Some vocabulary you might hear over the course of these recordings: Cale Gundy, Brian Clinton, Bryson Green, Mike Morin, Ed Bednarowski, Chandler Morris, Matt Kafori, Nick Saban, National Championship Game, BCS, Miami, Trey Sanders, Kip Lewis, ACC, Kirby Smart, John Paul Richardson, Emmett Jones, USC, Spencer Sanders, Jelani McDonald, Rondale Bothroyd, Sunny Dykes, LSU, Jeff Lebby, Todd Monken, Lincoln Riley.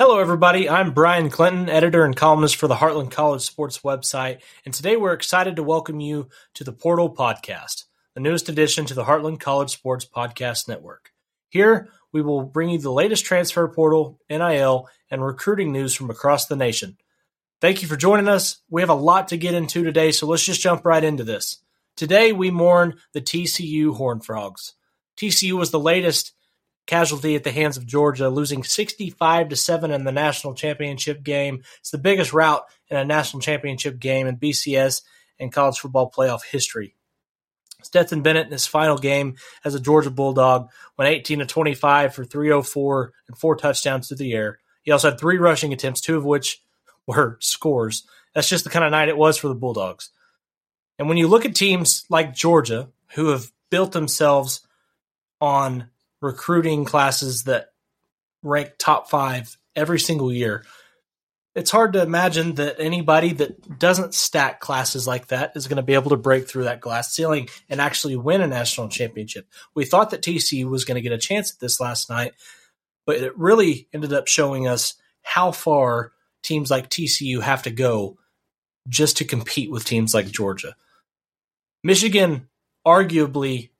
Hello, everybody. I'm Brian Clinton, editor and columnist for the Heartland College Sports website, and today we're excited to welcome you to the Portal Podcast, the newest addition to the Heartland College Sports Podcast Network. Here, we will bring you the latest transfer portal, NIL, and recruiting news from across the nation. Thank you for joining us. We have a lot to get into today, so let's just jump right into this. Today, we mourn the TCU Horned Frogs. TCU was the latest casualty at the hands of Georgia, losing 65-7 in the national championship game. It's the biggest rout in a national championship game in BCS and college football playoff history. Stetson Bennett in his final game as a Georgia Bulldog went 18-25 for 304 and 4 touchdowns through the air. He also had 3 rushing attempts, 2 of which were scores. That's just the kind of night it was for the Bulldogs. And when you look at teams like Georgia, who have built themselves on recruiting classes that rank top 5 every single year, it's hard to imagine that anybody that doesn't stack classes like that is going to be able to break through that glass ceiling and actually win a national championship. We thought that TCU was going to get a chance at this last night, but it really ended up showing us how far teams like TCU have to go just to compete with teams like Georgia. Michigan arguably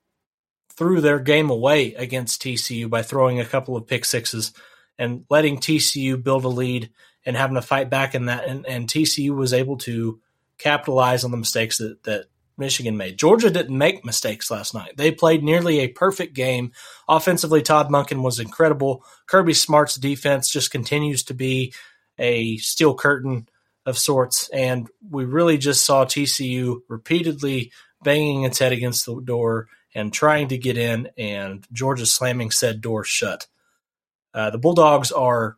threw their game away against TCU by throwing a couple of pick sixes and letting TCU build a lead and having to fight back in that. And TCU was able to capitalize on the mistakes that Michigan made. Georgia didn't make mistakes last night. They played nearly a perfect game. Offensively, Todd Monken was incredible. Kirby Smart's defense just continues to be a steel curtain of sorts. And we really just saw TCU repeatedly banging its head against the door and trying to get in, and Georgia slamming said door shut. The Bulldogs are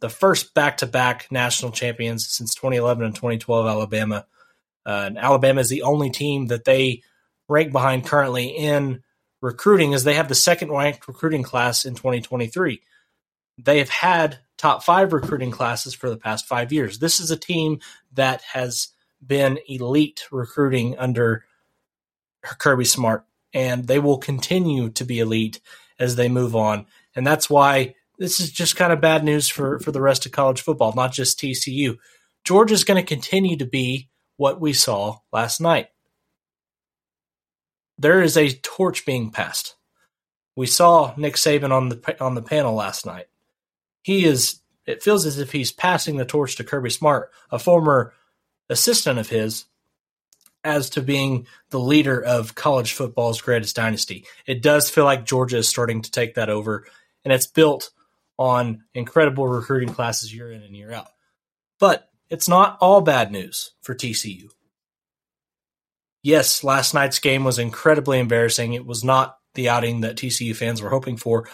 the first back-to-back national champions since 2011 and 2012, Alabama. And Alabama is the only team that they rank behind currently in recruiting, as they have the second-ranked recruiting class in 2023. They have had top 5 recruiting classes for the past 5 years. This is a team that has been elite recruiting under Kirby Smart, and they will continue to be elite as they move on. And that's why this is just kind of bad news for the rest of college football, not just TCU. Georgia's going to continue to be what we saw last night. There is a torch being passed. We saw Nick Saban on the panel last night. It feels as if he's passing the torch to Kirby Smart, a former assistant of his, as to being the leader of college football's greatest dynasty. It does feel like Georgia is starting to take that over, and it's built on incredible recruiting classes year in and year out. But it's not all bad news for TCU. Yes, last night's game was incredibly embarrassing. It was not the outing that TCU fans were hoping for,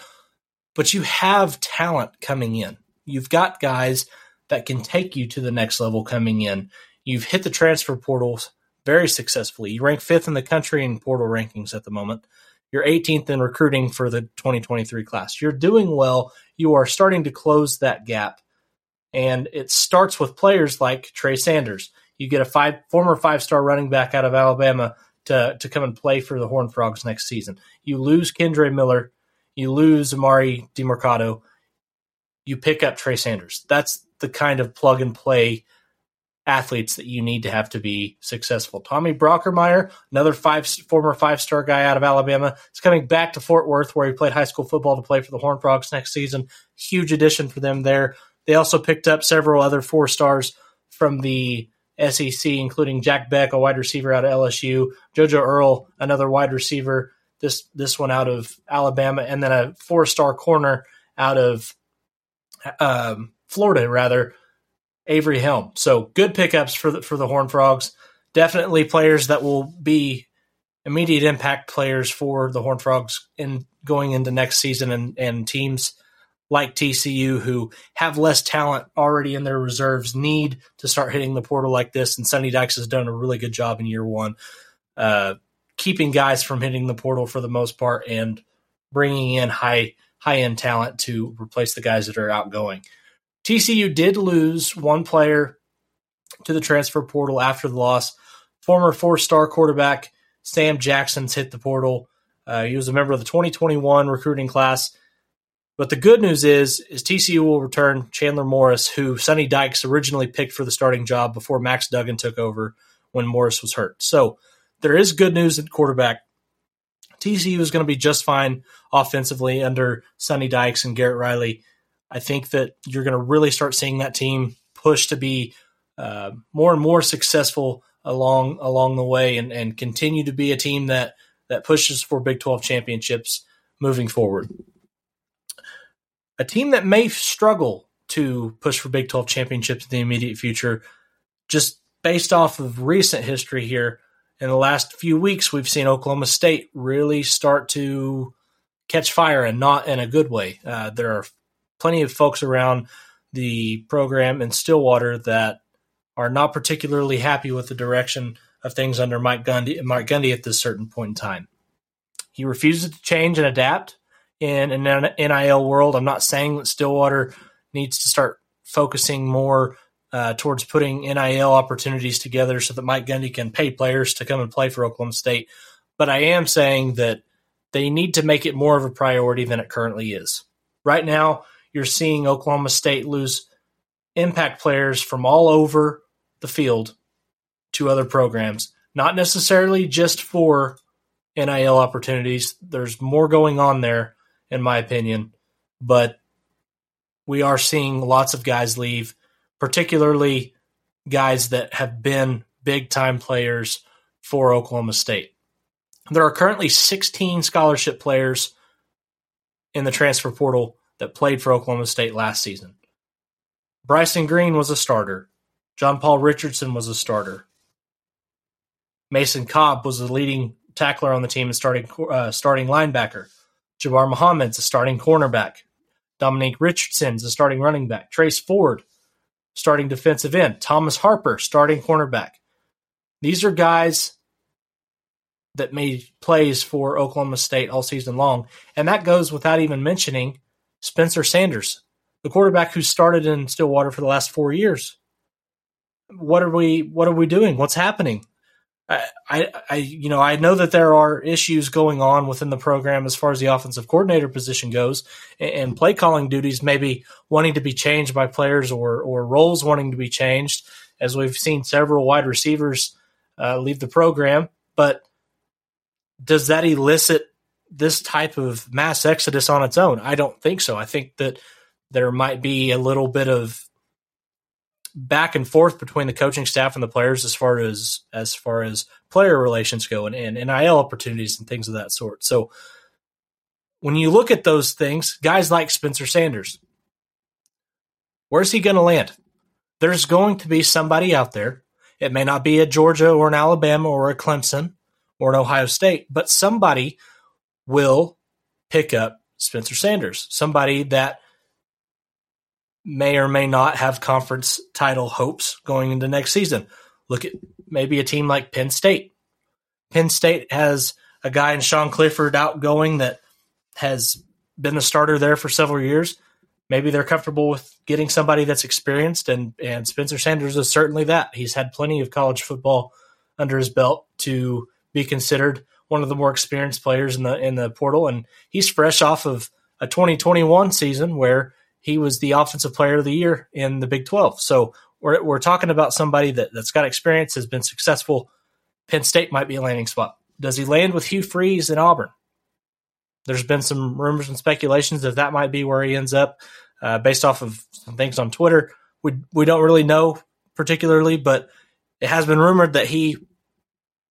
but you have talent coming in. You've got guys that can take you to the next level coming in. You've hit the transfer portals very successfully. You rank 5th in the country in portal rankings at the moment. You're 18th in recruiting for the 2023 class. You're doing well. You are starting to close that gap. And it starts with players like Trey Sanders. You get a former 5-star running back out of Alabama to come and play for the Horned Frogs next season. You lose Kendre Miller. You lose Amari DiMarcado. You pick up Trey Sanders. That's the kind of plug-and-play athletes that you need to have to be successful. Tommy Brockermeyer, another former 5-star guy out of Alabama, is coming back to Fort Worth, where he played high school football, to play for the Horned Frogs next season. Huge addition for them there. They also picked up several other 4-stars from the SEC, including Jack Beck, a wide receiver out of LSU, JoJo Earl, another wide receiver, this one out of Alabama, and then a 4-star corner out of Florida, rather, Avery Helm. So good pickups for the Horned Frogs. Definitely players that will be immediate impact players for the Horned Frogs in going into next season, and teams like TCU, who have less talent already in their reserves, need to start hitting the portal like this. And Sunny Dykes has done a really good job in year one, keeping guys from hitting the portal for the most part and bringing in high-end talent to replace the guys that are outgoing. TCU did lose one player to the transfer portal after the loss. Former 4-star quarterback Sam Jackson's hit the portal. He was a member of the 2021 recruiting class. But the good news is TCU will return Chandler Morris, who Sunny Dykes originally picked for the starting job before Max Duggan took over when Morris was hurt. So there is good news at quarterback. TCU is going to be just fine offensively under Sunny Dykes and Garrett Riley. I think that you're going to really start seeing that team push to be more and more successful along the way and continue to be a team that pushes for Big 12 championships moving forward. A team that may struggle to push for Big 12 championships in the immediate future, just based off of recent history here, in the last few weeks we've seen Oklahoma State really start to catch fire, and not in a good way. There are plenty of folks around the program in Stillwater that are not particularly happy with the direction of things under Mike Gundy at this certain point in time. He refuses to change and adapt in an NIL world. I'm not saying that Stillwater needs to start focusing more towards putting NIL opportunities together so that Mike Gundy can pay players to come and play for Oklahoma State. But I am saying that they need to make it more of a priority than it currently is. Right now, you're seeing Oklahoma State lose impact players from all over the field to other programs, not necessarily just for NIL opportunities. There's more going on there, in my opinion, but we are seeing lots of guys leave, particularly guys that have been big-time players for Oklahoma State. There are currently 16 scholarship players in the transfer portal that played for Oklahoma State last season. Bryson Green was a starter. John Paul Richardson was a starter. Mason Cobb was the leading tackler on the team and starting linebacker. Jabbar Muhammad's a starting cornerback. Dominique Richardson's a starting running back. Trace Ford, starting defensive end. Thomas Harper, starting cornerback. These are guys that made plays for Oklahoma State all season long, and that goes without even mentioning Spencer Sanders, the quarterback who started in Stillwater for the last 4 years. What are we doing? What's happening? I know that there are issues going on within the program as far as the offensive coordinator position goes, and play calling duties maybe wanting to be changed by players or roles wanting to be changed, as we've seen several wide receivers leave the program. But does that elicit this type of mass exodus on its own? I don't think so. I think that there might be a little bit of back and forth between the coaching staff and the players as far as player relations go and NIL opportunities and things of that sort. So when you look at those things, guys like Spencer Sanders, where's he going to land? There's going to be somebody out there. It may not be a Georgia or an Alabama or a Clemson or an Ohio State, but somebody will pick up Spencer Sanders, somebody that may or may not have conference title hopes going into next season. Look at maybe a team like Penn State. Penn State has a guy in Sean Clifford outgoing that has been a starter there for several years. Maybe they're comfortable with getting somebody that's experienced, and Spencer Sanders is certainly that. He's had plenty of college football under his belt to be considered one of the more experienced players in the portal, and he's fresh off of a 2021 season where he was the offensive player of the year in the Big 12. So we're talking about somebody that's got experience, has been successful. Penn State might be a landing spot. Does he land with Hugh Freeze in Auburn? There's been some rumors and speculations that that might be where he ends up based off of some things on Twitter. We don't really know particularly, but it has been rumored that he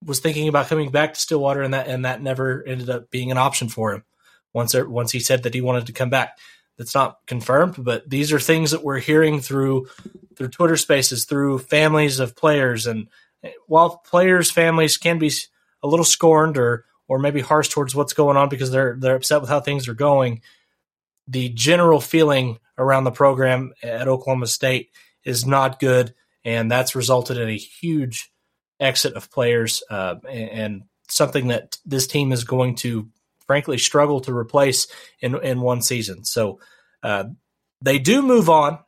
was thinking about coming back to Stillwater, and that never ended up being an option for him once he said that he wanted to come back. That's not confirmed, but these are things that we're hearing through Twitter spaces, through families of players. And while players' families can be a little scorned or maybe harsh towards what's going on because they're upset with how things are going, the general feeling around the program at Oklahoma State is not good, and that's resulted in a huge exit of players and something that this team is going to frankly struggle to replace in one season. So they do move on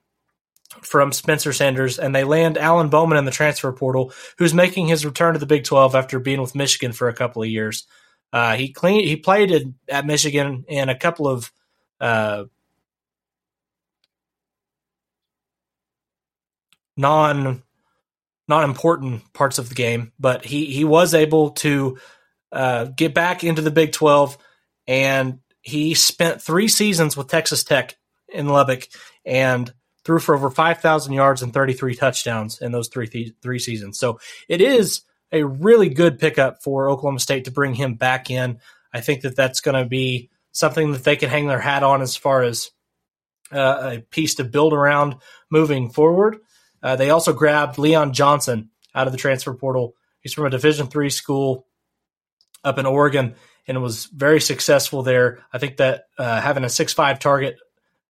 from Spencer Sanders, and they land Alan Bowman in the transfer portal, who's making his return to the Big 12 after being with Michigan for a couple of years. He played at Michigan in a couple of non-important parts of the game, but he was able to get back into the Big 12, and he spent 3 seasons with Texas Tech in Lubbock and threw for over 5,000 yards and 33 touchdowns in those three seasons. So it is a really good pickup for Oklahoma State to bring him back in. I think that that's going to be something that they can hang their hat on as far as a piece to build around moving forward. They also grabbed Leon Johnson out of the transfer portal. He's from a Division III school up in Oregon and was very successful there. I think that having a 6'5" target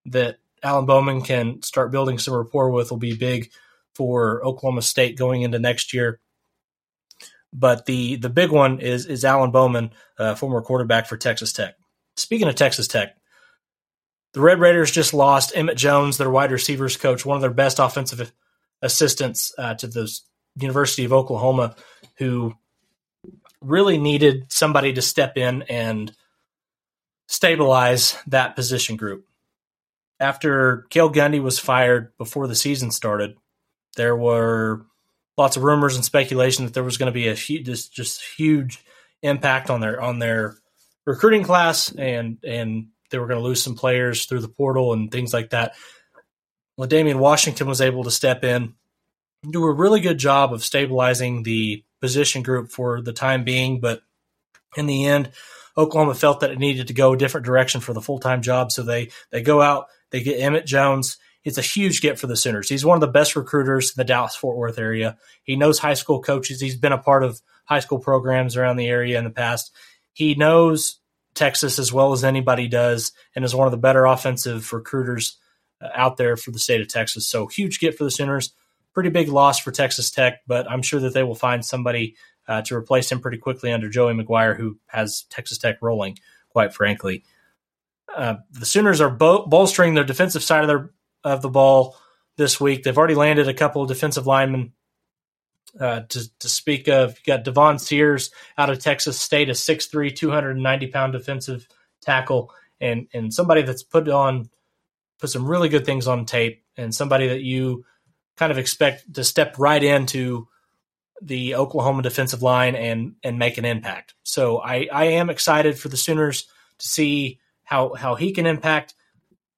that Alan Bowman can start building some rapport with will be big for Oklahoma State going into next year. But the big one is Alan Bowman, former quarterback for Texas Tech. Speaking of Texas Tech, the Red Raiders just lost Emmett Jones, their wide receivers coach, one of their best offensive assistants to the University of Oklahoma, who really needed somebody to step in and stabilize that position group. After Cale Gundy was fired before the season started, there were lots of rumors and speculation that there was going to be a huge impact on their recruiting class, and they were going to lose some players through the portal and things like that. LaDamian Washington was able to step in and do a really good job of stabilizing the position group for the time being, but in the end, Oklahoma felt that it needed to go a different direction for the full-time job, so they go out, they get Emmett Jones. It's a huge get for the Sooners. He's one of the best recruiters in the Dallas-Fort Worth area. He knows high school coaches. He's been a part of high school programs around the area in the past. He knows Texas as well as anybody does and is one of the better offensive recruiters out there for the state of Texas. So huge get for the Sooners. Pretty big loss for Texas Tech, but I'm sure that they will find somebody to replace him pretty quickly under Joey McGuire, who has Texas Tech rolling, quite frankly. The Sooners are bolstering their defensive side of the ball this week. They've already landed a couple of defensive linemen to speak of. You've got Devon Sears out of Texas State, a 6'3", 290-pound defensive tackle, and somebody that's put some really good things on tape, and somebody that you kind of expect to step right into the Oklahoma defensive line and make an impact. So I am excited for the Sooners to see how he can impact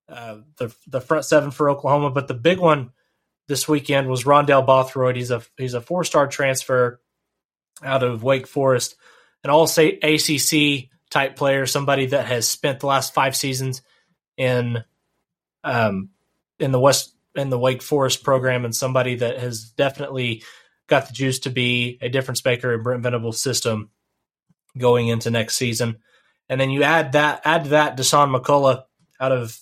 the front seven for Oklahoma. But the big one this weekend was Rondale Bothroyd. He's a 4-star transfer out of Wake Forest, an all-state ACC type player, somebody that has spent the last 5 seasons in the Wake Forest program, and somebody that has definitely got the juice to be a difference maker in Brent Venables' system going into next season. And then you add to that Deshaun McCullough out of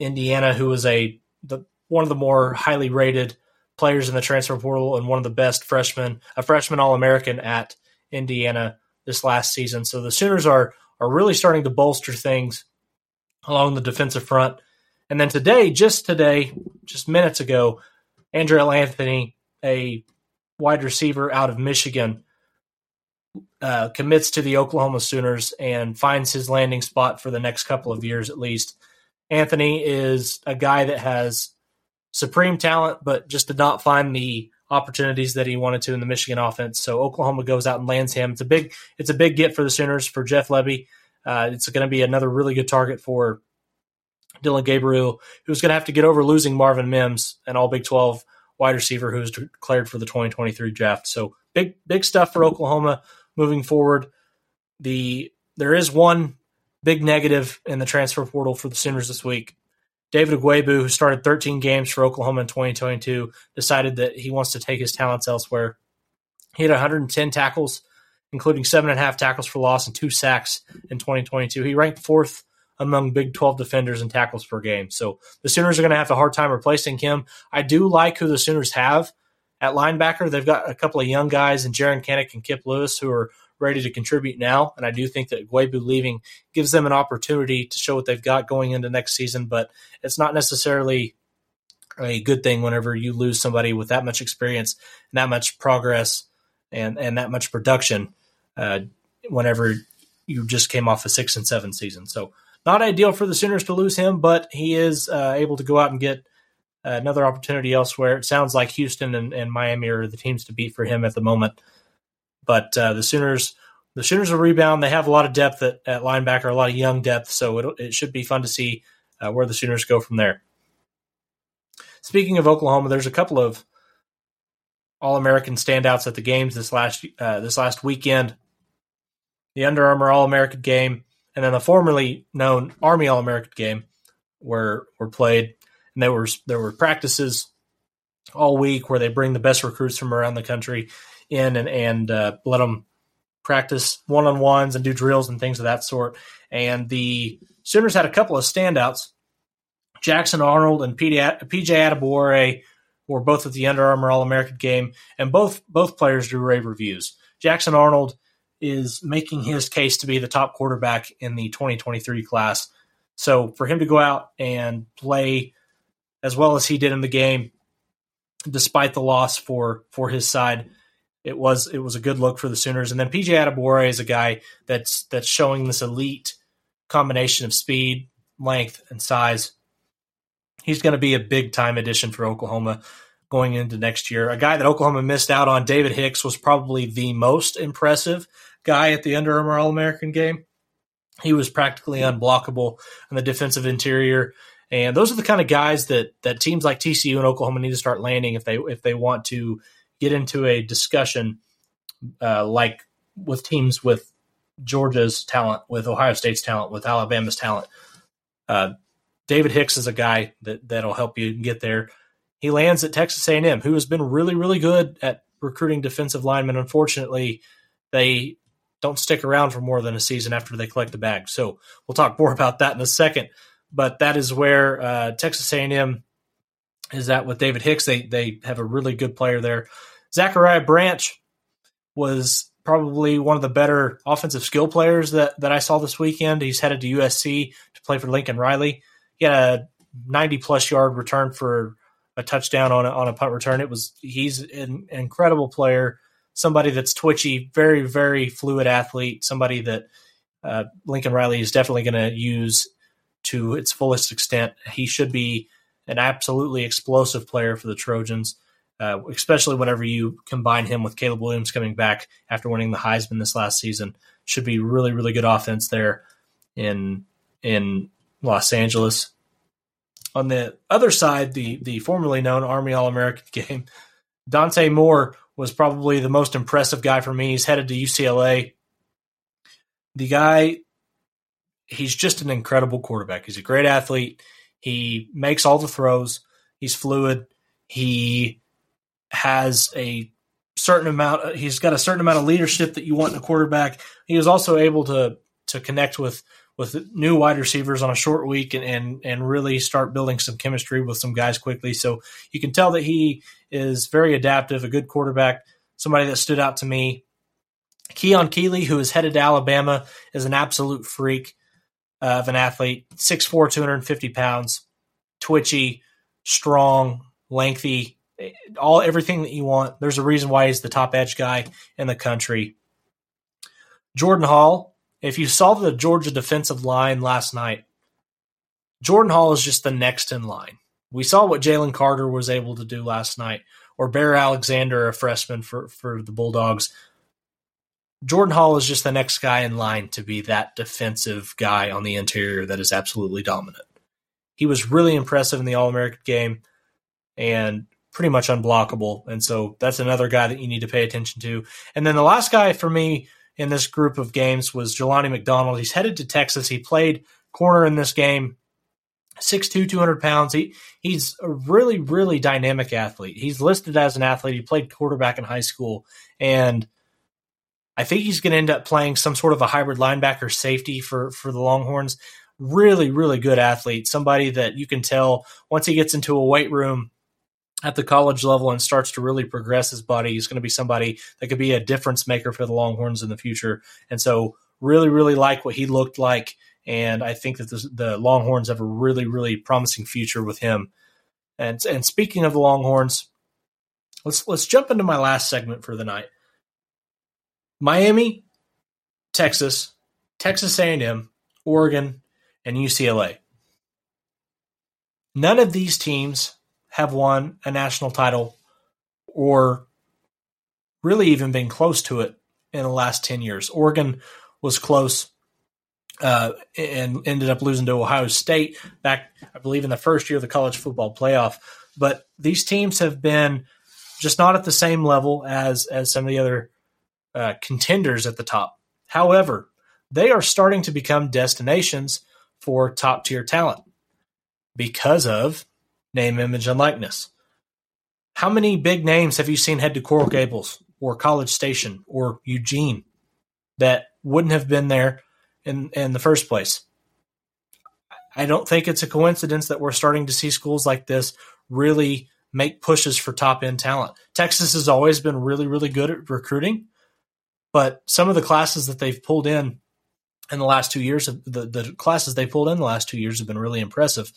Indiana, who was one of the more highly rated players in the transfer portal and one of the best freshmen, a freshman All-American at Indiana this last season. So the Sooners are really starting to bolster things along the defensive front. And then just minutes ago, Andrell Anthony, a wide receiver out of Michigan, commits to the Oklahoma Sooners and finds his landing spot for the next couple of years at least. Anthony is a guy that has supreme talent, but just did not find the opportunities that he wanted to in the Michigan offense. So Oklahoma goes out and lands him. It's a big get for the Sooners, for Jeff Lebby. It's going to be another really good target for Dylan Gabriel, who's going to have to get over losing Marvin Mims, an All-Big 12 wide receiver who is declared for the 2023 draft. So big stuff for Oklahoma moving forward. There is one big negative in the transfer portal for the Sooners this week. David Ogwebu, who started 13 games for Oklahoma in 2022, decided that he wants to take his talents elsewhere. He had 110 tackles, including 7.5 tackles for loss and 2 sacks in 2022. He ranked 4th among Big 12 defenders and tackles per game. So the Sooners are going to have a hard time replacing him. I do like who the Sooners have at linebacker. They've got a couple of young guys in Jaron Kanick and Kip Lewis who are ready to contribute now, and I do think that Ogwebu leaving gives them an opportunity to show what they've got going into next season, but it's not necessarily a good thing whenever you lose somebody with that much experience and that much progress and that much production whenever you just came off a 6-7 season. So not ideal for the Sooners to lose him, but he is able to go out and get another opportunity elsewhere. It sounds like Houston and Miami are the teams to beat for him at the moment. But the Sooners will rebound. They have a lot of depth at linebacker, a lot of young depth, so it should be fun to see where the Sooners go from there. Speaking of Oklahoma, there's a couple of All-American standouts at the games this last weekend. The Under Armour All-American game and then the formerly known Army All-American game were played, and there were practices all week where they bring the best recruits from around the country in and let them practice one-on-ones and do drills and things of that sort. And the Sooners had a couple of standouts. Jackson Arnold and P.J. Adebore were both at the Under Armour All-American game, and both players drew rave reviews. Jackson Arnold is making his case to be the top quarterback in the 2023 class. So for him to go out and play as well as he did in the game, despite the loss for his side, it was a good look for the Sooners. And then P.J. Adebore is a guy that's showing this elite combination of speed, length, and size. He's going to be a big-time addition for Oklahoma going into next year. A guy that Oklahoma missed out on, David Hicks, was probably the most impressive guy at the Under Armour All-American game. He was practically unblockable on the defensive interior. And those are the kind of guys that teams like TCU and Oklahoma need to start landing if they want to get into a discussion like with teams with Georgia's talent, with Ohio State's talent, with Alabama's talent. David Hicks is a guy that'll help you get there. He lands at Texas A&M, who has been really, really good at recruiting defensive linemen. Unfortunately, they don't stick around for more than a season after they collect the bag. So we'll talk more about that in a second. But that is where Texas A&M is at with David Hicks. They have a really good player there. Zachariah Branch was probably one of the better offensive skill players that I saw this weekend. He's headed to USC to play for Lincoln Riley. He had a 90-plus yard return for a touchdown on a punt return. He's an incredible player, somebody that's twitchy, very, very fluid athlete, somebody that Lincoln Riley is definitely going to use to its fullest extent. He should be an absolutely explosive player for the Trojans, especially whenever you combine him with Caleb Williams coming back after winning the Heisman this last season. Should be really, really good offense there in Los Angeles. On the other side, the formerly known Army All-American game, Dante Moore was probably the most impressive guy for me. He's headed to UCLA. The guy, he's just an incredible quarterback. He's a great athlete. He makes all the throws. He's fluid. He has a certain amount of leadership that you want in a quarterback. He was also able to connect with new wide receivers on a short week and really start building some chemistry with some guys quickly. So you can tell that he is very adaptive, a good quarterback, somebody that stood out to me. Keon Keeley, who is headed to Alabama, is an absolute freak of an athlete, 6'4", 250 pounds, twitchy, strong, lengthy, everything that you want. There's a reason why he's the top edge guy in the country. Jordan Hall. If you saw the Georgia defensive line last night, Jordan Hall is just the next in line. We saw what Jalen Carter was able to do last night, or Bear Alexander, a freshman for the Bulldogs. Jordan Hall is just the next guy in line to be that defensive guy on the interior that is absolutely dominant. He was really impressive in the All-American game and pretty much unblockable, and so that's another guy that you need to pay attention to. And then the last guy for me in this group of games was Jelani McDonald. He's headed to Texas. He played corner in this game, 6'2", 200 pounds. He's a really, really dynamic athlete. He's listed as an athlete. He played quarterback in high school, and I think he's going to end up playing some sort of a hybrid linebacker safety for the Longhorns. Really, really good athlete, somebody that you can tell once he gets into a weight room at the college level and starts to really progress his body, he's going to be somebody that could be a difference maker for the Longhorns in the future. And so really, really like what he looked like. And I think that the Longhorns have a really, really promising future with him. And speaking of the Longhorns, let's jump into my last segment for the night. Miami, Texas, Texas A&M, Oregon, and UCLA. None of these teams have won a national title or really even been close to it in the last 10 years. Oregon was close and ended up losing to Ohio State back, I believe, in the first year of the college football playoff. But these teams have been just not at the same level as some of the other contenders at the top. However, they are starting to become destinations for top-tier talent because of name, image, and likeness. How many big names have you seen head to Coral Gables or College Station or Eugene that wouldn't have been there in the first place? I don't think it's a coincidence that we're starting to see schools like this really make pushes for top-end talent. Texas has always been really, really good at recruiting, but some of the classes that they've pulled in the last 2 years, the classes they pulled in the last 2 years have been really impressive.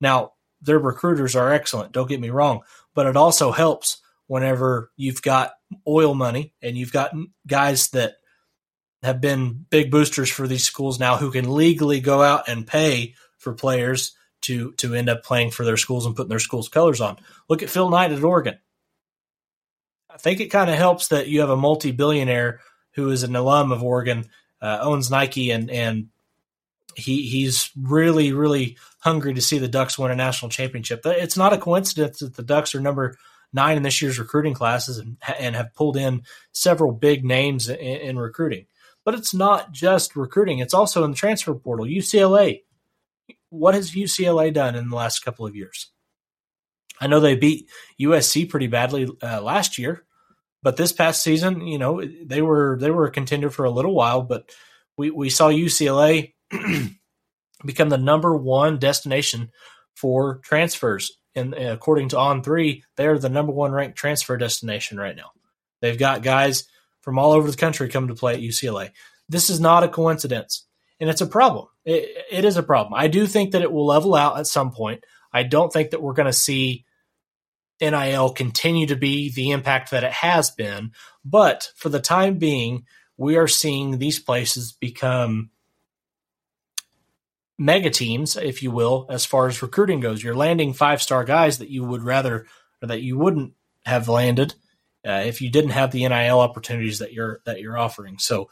Now, their recruiters are excellent, don't get me wrong, but it also helps whenever you've got oil money and you've got guys that have been big boosters for these schools now who can legally go out and pay for players to end up playing for their schools and putting their school's colors on. Look at Phil Knight at Oregon. I think it kind of helps that you have a multi-billionaire who is an alum of Oregon, owns Nike, and he's really, really hungry to see the Ducks win a national championship. It's not a coincidence that the Ducks are number 9 in this year's recruiting classes and have pulled in several big names in recruiting. But it's not just recruiting. It's also in the transfer portal. UCLA. What has UCLA done in the last couple of years? I know they beat USC pretty badly last year, but this past season, you know, they were a contender for a little while, but we saw UCLA become the number one destination for transfers. And according to On3, they are the number one ranked transfer destination right now. They've got guys from all over the country coming to play at UCLA. This is not a coincidence, and it's a problem. It is a problem. I do think that it will level out at some point. I don't think that we're going to see NIL continue to be the impact that it has been. But for the time being, we are seeing these places become mega teams, if you will, as far as recruiting goes. You're landing five-star guys that you would rather, or that you wouldn't have landed if you didn't have the NIL opportunities that you're offering. So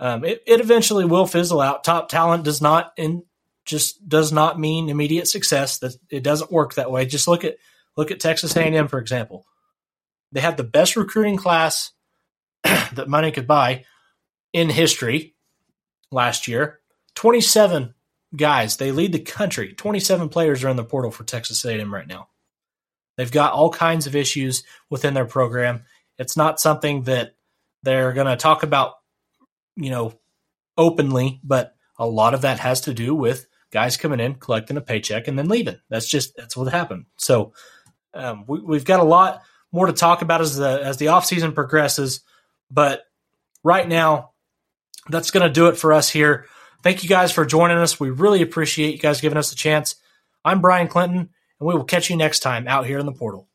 it eventually will fizzle out. Top talent does not mean immediate success. That it doesn't work that way. Just look at Texas A&M, for example. They had the best recruiting class that money could buy in history last year. 27 guys. They lead the country. 27 players are in the portal for Texas A&M right now. They've got all kinds of issues within their program. It's not something that they're going to talk about, you know, openly, but a lot of that has to do with guys coming in, collecting a paycheck, and then leaving. That's what happened. So we've got a lot more to talk about as the offseason progresses, but right now that's going to do it for us here. Thank you guys for joining us. We really appreciate you guys giving us the chance. I'm Brian Clinton, and we will catch you next time out here in the portal.